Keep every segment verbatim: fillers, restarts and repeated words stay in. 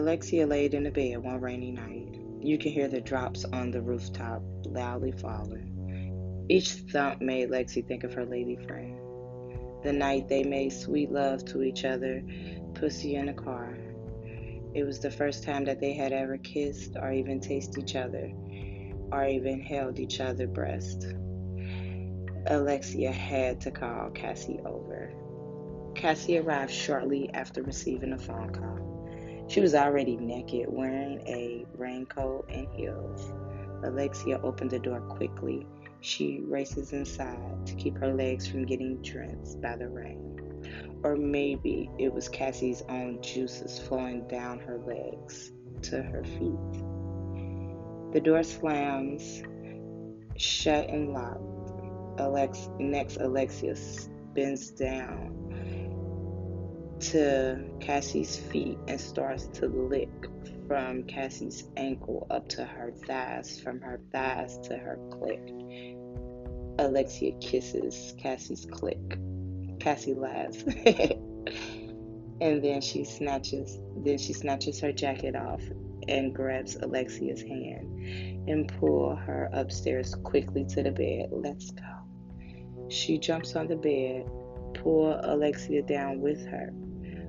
Alexia laid in the bed one rainy night. You can hear the drops on the rooftop loudly falling. Each thump made Lexi think of her lady friend. The night they made sweet love to each other, pussy in a car. It was the first time that they had ever kissed or even tasted each other or even held each other's breast. Alexia had to call Cassie over. Cassie arrived shortly after receiving a phone call. She was already naked, wearing a raincoat and heels. Alexia opened the door quickly. She races inside to keep her legs from getting drenched by the rain. Or maybe it was Cassie's own juices flowing down her legs to her feet. The door slams shut and locked. Alex, next, Alexia bends down to Cassie's feet and starts to lick from Cassie's ankle up to her thighs, from her thighs to her clit. Alexia kisses Cassie's clit. Cassie laughs, and then she snatches. Then she snatches her jacket off and grabs Alexia's hand and pulls her upstairs quickly to the bed. Let's go. She jumps on the bed, pulls Alexia down with her.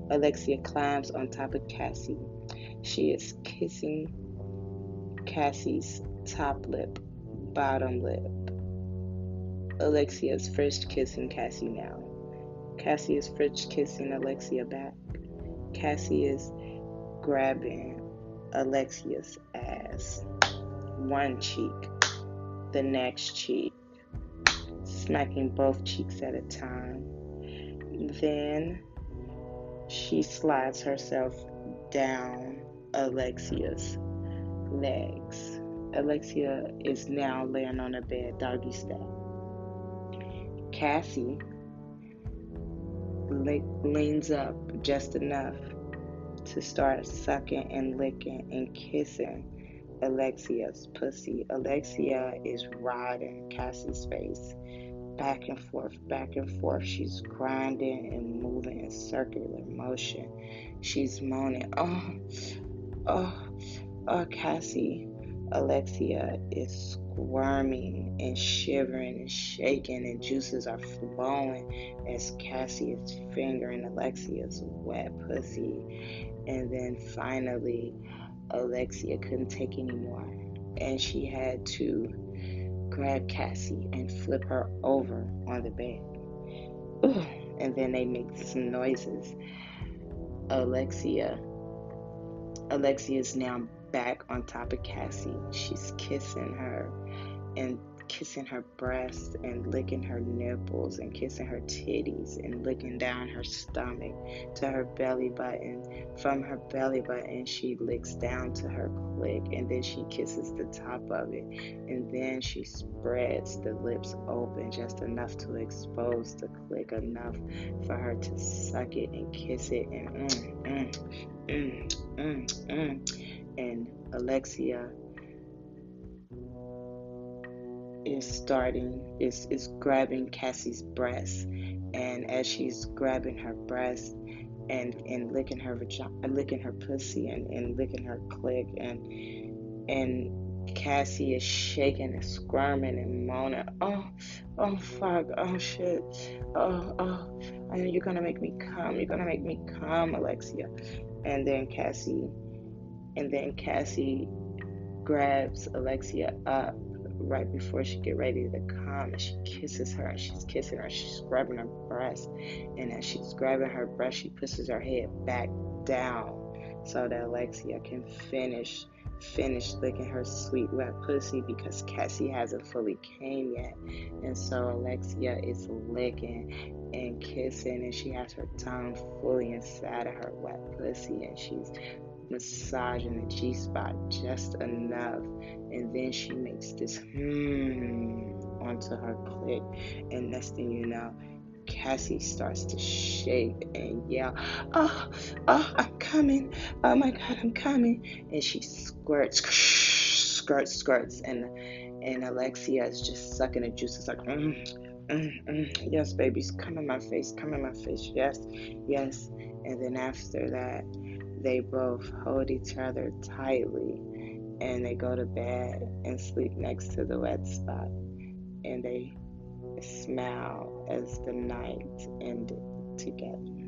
Alexia climbs on top of Cassie. She is kissing Cassie's top lip, bottom lip. Alexia is first kissing Cassie now. Cassie is French kissing Alexia back. Cassie is grabbing Alexia's ass. One cheek, the next cheek, smacking both cheeks at a time. Then she slides herself down Alexia's legs. Alexia is now laying on a bed, doggy style. Cassie leans up just enough to start sucking and licking and kissing Alexia's pussy. Alexia is riding Cassie's face back and forth, back and forth. She's grinding and moving in circular motion. She's moaning, oh, oh, oh, Cassie. Alexia is squirming and shivering and shaking, and juices are flowing as Cassie is fingering Alexia's wet pussy. And then finally, Alexia couldn't take anymore, and she had to grab Cassie and flip her over on the bed. Ooh, and then they make some noises. Alexia, Alexia is now back on top of Cassie. She's kissing her and kissing her breasts and licking her nipples and kissing her titties and licking down her stomach to her belly button. From her belly button, she licks down to her clit, and then she kisses the top of it, and then she spreads the lips open just enough to expose the clit enough for her to suck it and kiss it, and mm, mm, mm, mm, mm. And Alexia is starting, is, is grabbing Cassie's breast. And as she's grabbing her breast and, and licking her vagina, licking her pussy and, and licking her clit, and and Cassie is shaking and squirming and moaning, oh, oh fuck, oh shit, oh, oh, I know you're gonna make me come, you're gonna make me come, Alexia. And then Cassie And then Cassie grabs Alexia up right before she get ready to come, and she kisses her, and she's kissing her, she's grabbing her breast, and as she's grabbing her breast, she pushes her head back down so that Alexia can finish finish licking her sweet wet pussy, because Cassie hasn't fully came yet. And so Alexia is licking and kissing, and she has her tongue fully inside of her wet pussy, and she's massaging the G-spot just enough, and then she makes this hmm onto her clit, and next thing you know, Cassie starts to shake and yell, oh, oh, I'm coming, oh my god, I'm coming, and she squirts, skirts, skirts, and and Alexia is just sucking the juices like, mm, mm, mm, yes, babies, come in my face, come in my face, yes, yes, and then after that, they both hold each other tightly, and they go to bed and sleep next to the wet spot, and they smile as the night ended together.